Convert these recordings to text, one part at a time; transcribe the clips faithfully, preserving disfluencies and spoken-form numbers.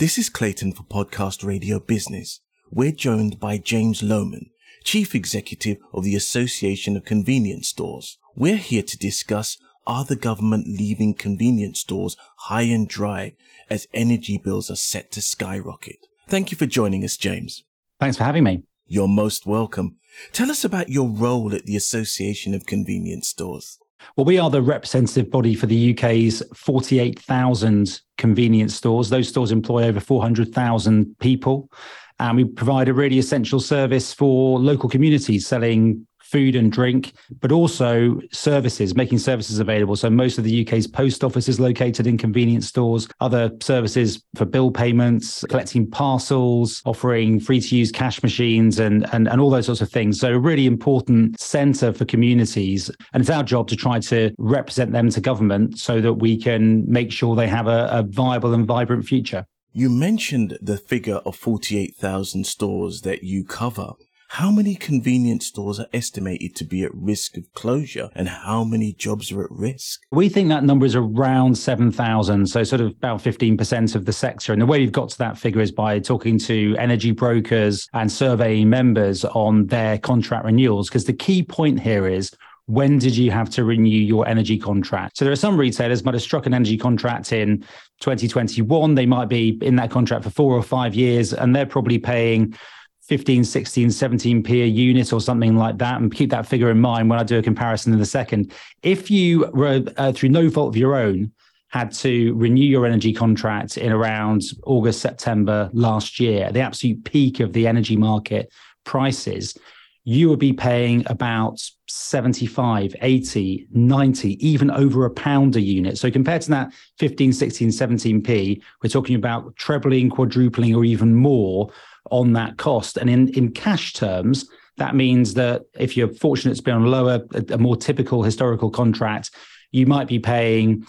This is Clayton for Podcast Radio Business. We're joined by James Lowman, Chief Executive of the Association of Convenience Stores. We're here to discuss, are the government leaving convenience stores high and dry as energy bills are set to skyrocket? Thank you for joining us, James. Thanks for having me. You're most welcome. Tell us about your role at the Association of Convenience Stores. Well, we are the representative body for the U K's forty-eight thousand convenience stores. Those stores employ over four hundred thousand people. And we provide a really essential service for local communities, selling food and drink, but also services, making services available. So most of the U K's post office is located in convenience stores, other services for bill payments, collecting parcels, offering free-to-use cash machines and, and, and all those sorts of things. So a really important centre for communities. And it's our job to try to represent them to government so that we can make sure they have a, a viable and vibrant future. You mentioned the figure of forty-eight thousand stores that you cover. How many convenience stores are estimated to be at risk of closure and how many jobs are at risk? We think that number is around seven thousand, so sort of about fifteen percent of the sector. And the way we've got to that figure is by talking to energy brokers and surveying members on their contract renewals, because the key point here is, when did you have to renew your energy contract? So there are some retailers might have struck an energy contract in twenty twenty-one. They might be in that contract for four or five years, and they're probably paying fifteen, sixteen, seventeen p a unit or something like that. And keep that figure in mind when I do a comparison in a second. If you were, uh, through no fault of your own, had to renew your energy contract in around August, September last year, the absolute peak of the energy market prices, you would be paying about seventy-five, eighty, ninety, even over a pound a unit. So compared to that fifteen, sixteen, seventeen p, we're talking about trebling, quadrupling, or even more on that cost. And in, in cash terms, that means that if you're fortunate to be on a lower, a more typical historical contract, you might be paying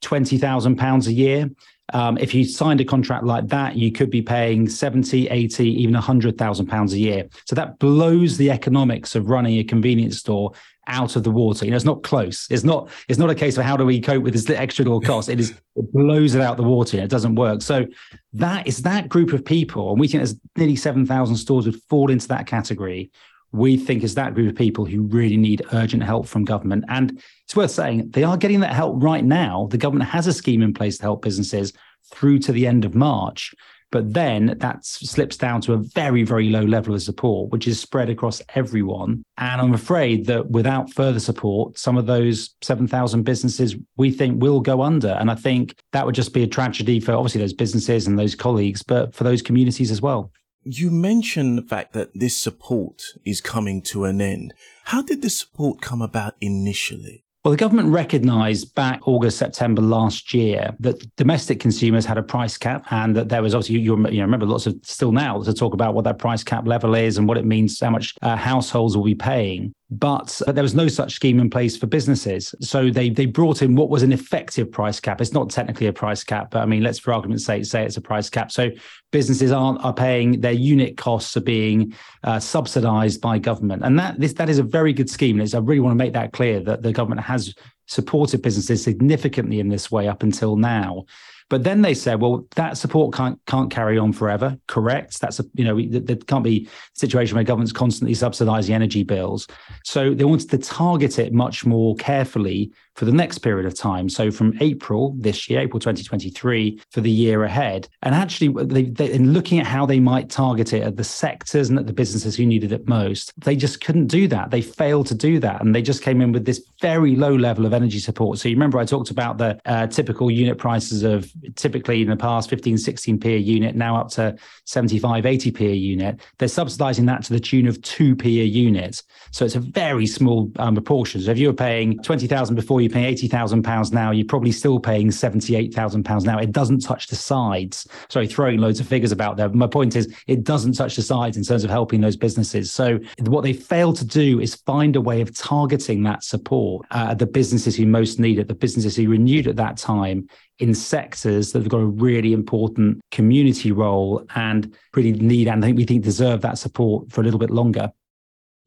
twenty thousand pounds a year. Um, if you signed a contract like that, you could be paying seventy, eighty, even one hundred thousand pounds a year. So that blows the economics of running a convenience store out of the water. You know, it's not close. It's not It's not a case of how do we cope with this extra little cost. It is it blows it out the water. It doesn't work. So that is that group of people, and we think there's nearly seven thousand stores would fall into that category. We think it's that group of people who really need urgent help from government. And it's worth saying they are getting that help right now. The government has a scheme in place to help businesses through to the end of March. But then that slips down to a very, very low level of support, which is spread across everyone. And I'm afraid that without further support, some of those seven thousand businesses we think will go under. And I think that would just be a tragedy for obviously those businesses and those colleagues, but for those communities as well. You mentioned the fact that this support is coming to an end. How did the support come about initially? Well, the government recognised back August, September last year that domestic consumers had a price cap, and that there was obviously, you, you remember, lots of still now to talk about what that price cap level is and what it means, how much uh, households will be paying. But there was no such scheme in place for businesses. So they they brought in what was an effective price cap. It's not technically a price cap, but I mean, let's for argument's sake say it's a price cap. So businesses aren't are paying, their unit costs are being uh, subsidised by government. And that this that is a very good scheme. And I really want to make that clear that the government has supported businesses significantly in this way up until now. But then they said, well, that support can't can't carry on forever. Correct. That's a, you know, there can't be a situation where government's constantly subsidising energy bills. So they wanted to target it much more carefully for the next period of time. So from April this year, April twenty twenty-three, for the year ahead. And actually, they, they, in looking at how they might target it at the sectors and at the businesses who needed it most, they just couldn't do that. They failed to do that. And they just came in with this very low level of energy support. So you remember I talked about the uh, typical unit prices of typically in the past fifteen, sixteen p a unit, now up to seventy-five, eighty p a unit. They're subsidising that to the tune of two p a unit. So it's a very small um, proportion. So if you were paying twenty thousand before, you're paying eighty thousand pounds now, you're probably still paying seventy-eight thousand pounds now. It doesn't touch the sides. Sorry, throwing loads of figures about there. My point is it doesn't touch the sides in terms of helping those businesses. So what they failed to do is find a way of targeting that support uh, at the businesses who most need it, the businesses who renewed at that time in sectors that have got a really important community role and really need, and I think we think deserve that support for a little bit longer.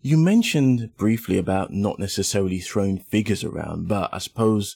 You mentioned briefly about not necessarily throwing figures around, but I suppose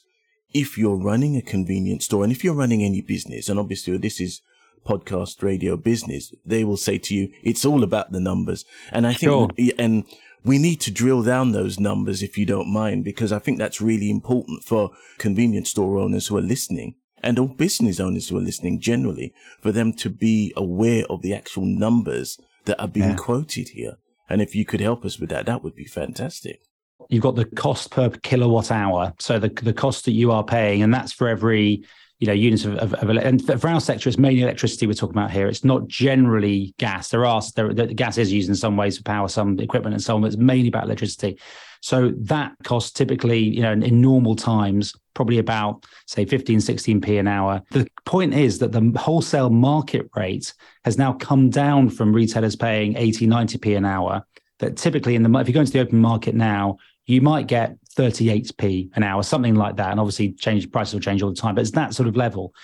if you're running a convenience store and if you're running any business, and obviously this is Podcast Radio Business, they will say to you, it's all about the numbers. And I think, sure. and we need to drill down those numbers, if you don't mind, because I think that's really important for convenience store owners who are listening, and all business owners who are listening generally, for them to be aware of the actual numbers that are being yeah. quoted here. And if you could help us with that, that would be fantastic. You've got the cost per kilowatt hour. So the the cost that you are paying, and that's for every, you know, units of, of, of and for our sector, it's mainly electricity we're talking about here. It's not generally gas. There are there, the gas is used in some ways to power some equipment and so on, but it's mainly about electricity. So that costs typically, you know, in, in normal times, probably about, say, fifteen, sixteen p an hour. The point is that the wholesale market rate has now come down from retailers paying eighty, ninety p an hour. That typically, in the if you go into the open market now, you might get thirty-eight p an hour, something like that. And obviously change prices will change all the time, but it's that sort of level.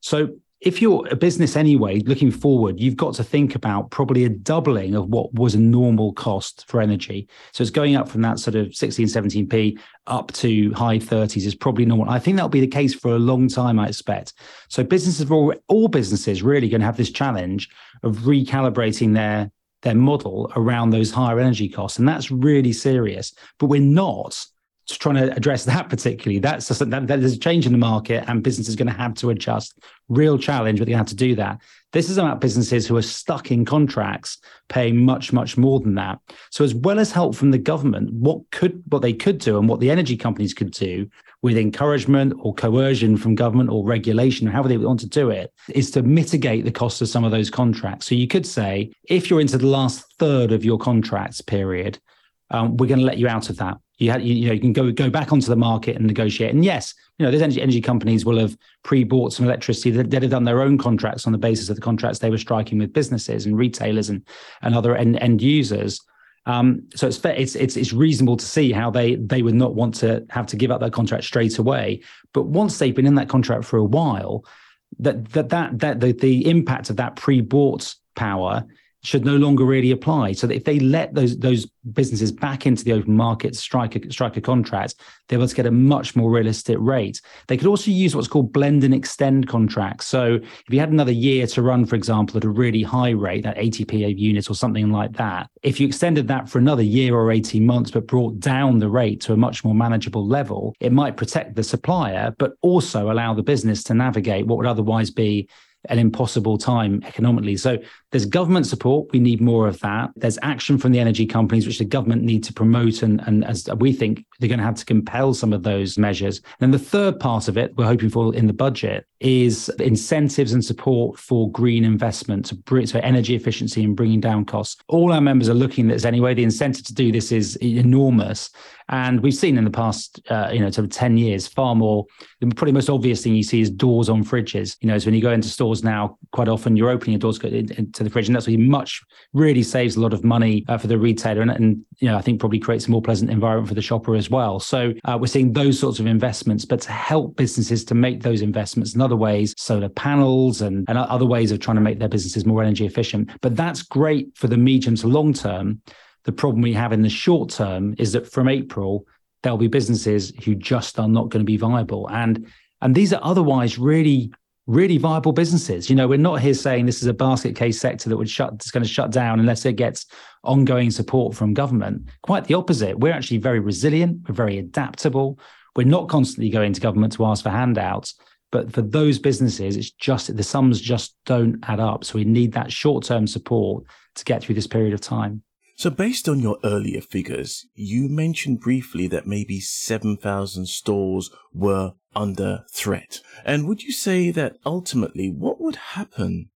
So if you're a business anyway, looking forward, you've got to think about probably a doubling of what was a normal cost for energy. So it's going up from that sort of sixteen, seventeen p up to high thirties is probably normal. I think that'll be the case for a long time, I expect. So businesses, all, all businesses really going to have this challenge of recalibrating their their model around those higher energy costs. And that's really serious, but we're not trying to address that particularly. That's just, that, that there's a change in the market and business is going to have to adjust. Real challenge, but they have to do that. This is about businesses who are stuck in contracts paying much, much more than that. So as well as help from the government, what could what they could do and what the energy companies could do with encouragement or coercion from government or regulation, however they want to do it, is to mitigate the cost of some of those contracts. So you could say, if you're into the last third of your contracts period, um, we're going to let you out of that. You, had, you, you know, you can go go back onto the market and negotiate. And yes, you know, those energy, energy companies will have pre-bought some electricity. They'd, they'd have done their own contracts on the basis of the contracts they were striking with businesses and retailers and and other end, end users. Um, so it's, it's it's it's reasonable to see how they they would not want to have to give up that contract straight away. But once they've been in that contract for a while, that that that that the, the impact of that pre-bought power should no longer really apply. So that if they let those those businesses back into the open market, strike a, strike a contract, they're able to get a much more realistic rate. They could also use what's called blend and extend contracts. So if you had another year to run, for example, at a really high rate, that eighty p a unit or something like that, if you extended that for another year or eighteen months, but brought down the rate to a much more manageable level, it might protect the supplier, but also allow the business to navigate what would otherwise be an impossible time economically. So there's government support. We need more of that. There's action from the energy companies, which the government need to promote. And, and as we think, they're going to have to compel some of those measures. And then the third part of it, we're hoping for in the budget, is incentives and support for green investment, so energy efficiency and bringing down costs. All our members are looking at this anyway. The incentive to do this is enormous. And we've seen in the past, uh, you know, sort of ten years, far more, the probably most obvious thing you see is doors on fridges. You know, so when you go into stores now, quite often you're opening your doors to the fridge, and that's really much, really saves a lot of money uh, for the retailer. And, and, you know, I think probably creates a more pleasant environment for the shopper as well. So uh, we're seeing those sorts of investments, but to help businesses to make those investments in other ways, solar panels and, and other ways of trying to make their businesses more energy efficient. But that's great for the medium to long term. The problem we have in the short term is that from April, there'll be businesses who just are not going to be viable. And and these are otherwise really, really viable businesses. You know, we're not here saying this is a basket case sector that would shut, it's going to shut down unless it gets ongoing support from government. Quite the opposite. We're actually very resilient. We're very adaptable. We're not constantly going to government to ask for handouts. But for those businesses, it's just the sums just don't add up. So we need that short-term support to get through this period of time. So based on your earlier figures, you mentioned briefly that maybe seven thousand stores were under threat. And would you say that ultimately what would happen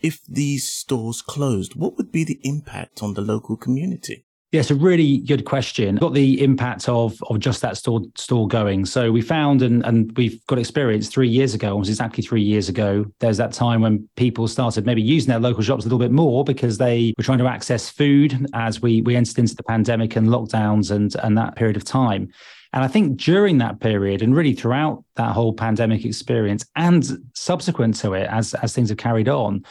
if these stores closed? What would be the impact on the local community? Yes, yeah, a really good question. Got the impact of, of just that store store going. So we found, and, and we've got experience three years ago, almost exactly three years ago, there's that time when people started maybe using their local shops a little bit more because they were trying to access food as we, we entered into the pandemic and lockdowns and, and that period of time. And I think during that period and really throughout that whole pandemic experience and subsequent to it, as, as things have carried on,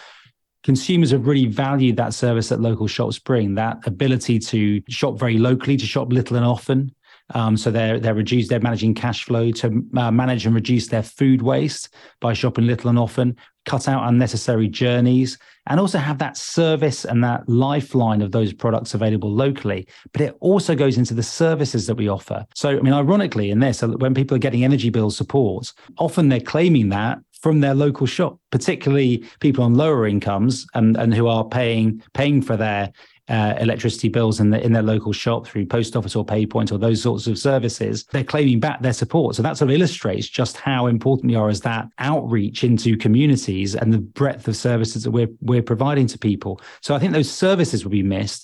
consumers have really valued that service that local shops bring, that ability to shop very locally, to shop little and often. Um, so they're they're reduced, they're managing cash flow to uh, manage and reduce their food waste by shopping little and often. cut out unnecessary journeys, and also have that service and that lifeline of those products available locally. But it also goes into the services that we offer. So, I mean, ironically in this, when people are getting energy bill support, often they're claiming that from their local shop, particularly people on lower incomes and, and who are paying paying for their Uh, electricity bills in, the, in their local shop through post office or pay point or those sorts of services, they're claiming back their support. So that sort of illustrates just how important we are as that outreach into communities and the breadth of services that we're we're providing to people. So I think those services will be missed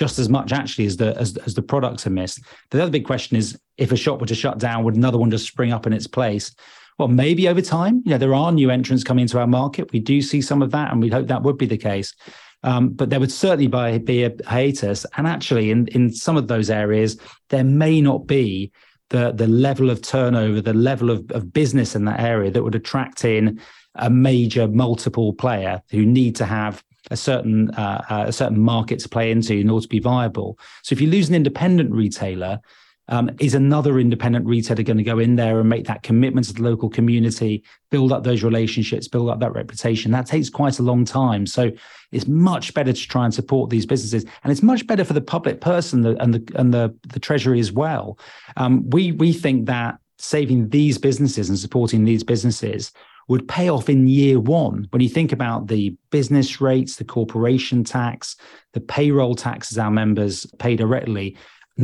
just as much actually as the as, as the products are missed. The other big question is, if a shop were to shut down, would another one just spring up in its place? Well, maybe over time. You know, there are new entrants coming into our market. We do see some of that, and we hope that would be the case. Um, but there would certainly by, be a hiatus. And actually, in, in some of those areas, there may not be the, the level of turnover, the level of, of business in that area that would attract in a major multiple player who need to have a certain uh, a certain market to play into in order to be viable. So if you lose an independent retailer, Um, is another independent retailer going to go in there and make that commitment to the local community, build up those relationships, build up that reputation? That takes quite a long time. So it's much better to try and support these businesses. And it's much better for the public person and the and the, the Treasury as well. Um, we we think that saving these businesses and supporting these businesses would pay off in year one. When you think about the business rates, the corporation tax, the payroll taxes our members pay directly,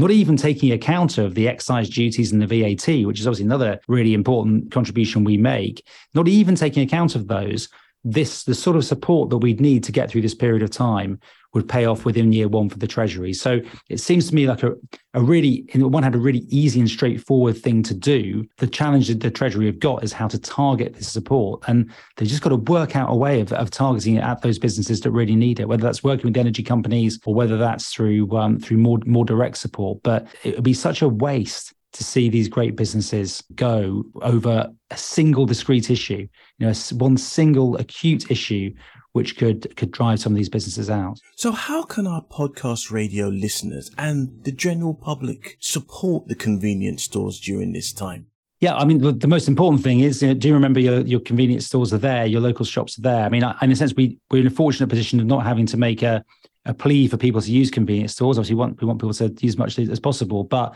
not even taking account of the excise duties and the V A T, which is obviously another really important contribution we make, not even taking account of those, this the sort of support that we'd need to get through this period of time would pay off within year one for the Treasury. So it seems to me like a, a really, on one hand, a really easy and straightforward thing to do. The challenge that the Treasury have got is how to target this support. And they've just got to work out a way of, of targeting it at those businesses that really need it, whether that's working with energy companies or whether that's through um, through more, more direct support. But it would be such a waste to see these great businesses go over a single discrete issue, you know, one single acute issue which could, could drive some of these businesses out. So how can our podcast radio listeners and the general public support the convenience stores during this time? Yeah, I mean, the, the most important thing is, you know, do you remember your, your convenience stores are there, your local shops are there? I mean, I, in a sense, we, we're in a fortunate position of not having to make a a plea for people to use convenience stores. Obviously, we want, we want people to use as much as possible, but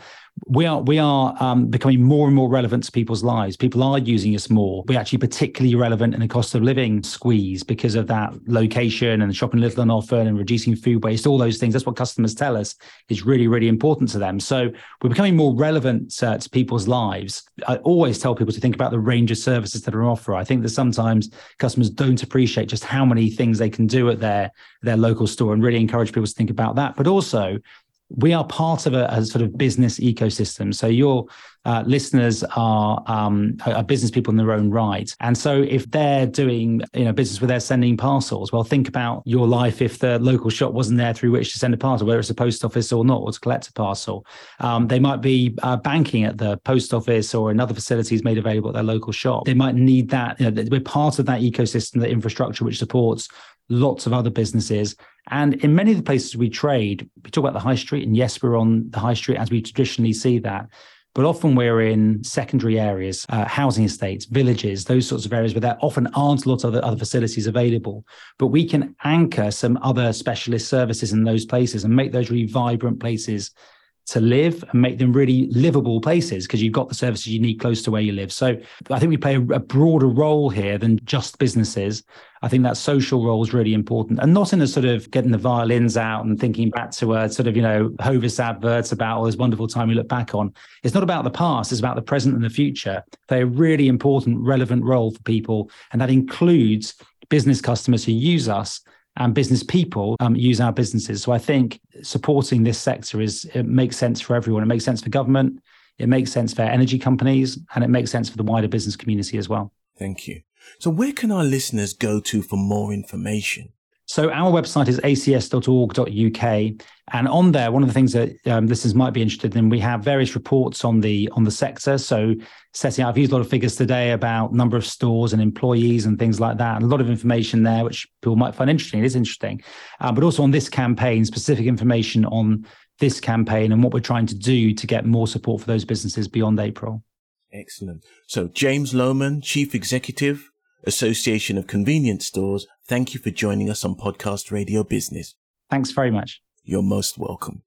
we are we are um, becoming more and more relevant to people's lives. People are using us more. We're actually particularly relevant in a cost of living squeeze because of that location and shopping little and often and reducing food waste, all those things. That's what customers tell us is really, really important to them. So we're becoming more relevant uh, to people's lives. I always tell people to think about the range of services that are on offer. I think that sometimes customers don't appreciate just how many things they can do at their, their local store, and really encourage people to think about that. But also, we are part of a, a sort of business ecosystem. So your uh, listeners are, um, are business people in their own right. And so if they're doing, you know, business where they're sending parcels, well, think about your life if the local shop wasn't there through which to send a parcel, whether it's a post office or not, or to collect a parcel. Um, they might be uh, banking at the post office or in other facilities made available at their local shop. They might need that. You know, we're part of that ecosystem, that infrastructure which supports lots of other businesses. And in many of the places we trade, we talk about the high street, and yes, we're on the high street as we traditionally see that. But often we're in secondary areas, uh, housing estates, villages, those sorts of areas where there often aren't a lot of other facilities available. But we can anchor some other specialist services in those places and make those really vibrant places to live and make them really livable places because you've got the services you need close to where you live. So I think we play a, a broader role here than just businesses. I think that social role is really important, and not in a sort of getting the violins out and thinking back to a sort of, you know, Hovis adverts about all this wonderful time we look back on. It's not about the past. It's about the present and the future. They're a really important, relevant role for people. And that includes business customers who use us and business people um, use our businesses. So I think supporting this sector is it makes sense for everyone. It makes sense for government. It makes sense for energy companies, and it makes sense for the wider business community as well. Thank you. So where can our listeners go to for more information? So our website is A C S dot org dot U K. And on there, one of the things that um, listeners might be interested in, we have various reports on the on the sector. So setting out, I've used a lot of figures today about number of stores and employees and things like that. And a lot of information there, which people might find interesting. It is interesting. Uh, but also on this campaign, specific information on this campaign and what we're trying to do to get more support for those businesses beyond April. Excellent. So James Lowman, Chief Executive Association of Convenience Stores, thank you for joining us on Podcast Radio Business. Thanks very much. You're most welcome.